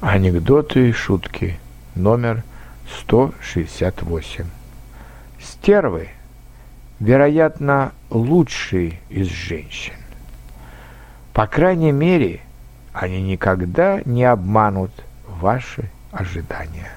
Анекдоты и шутки номер 168. Стервы, вероятно, лучшие из женщин. По крайней мере, они никогда не обманут ваши ожидания.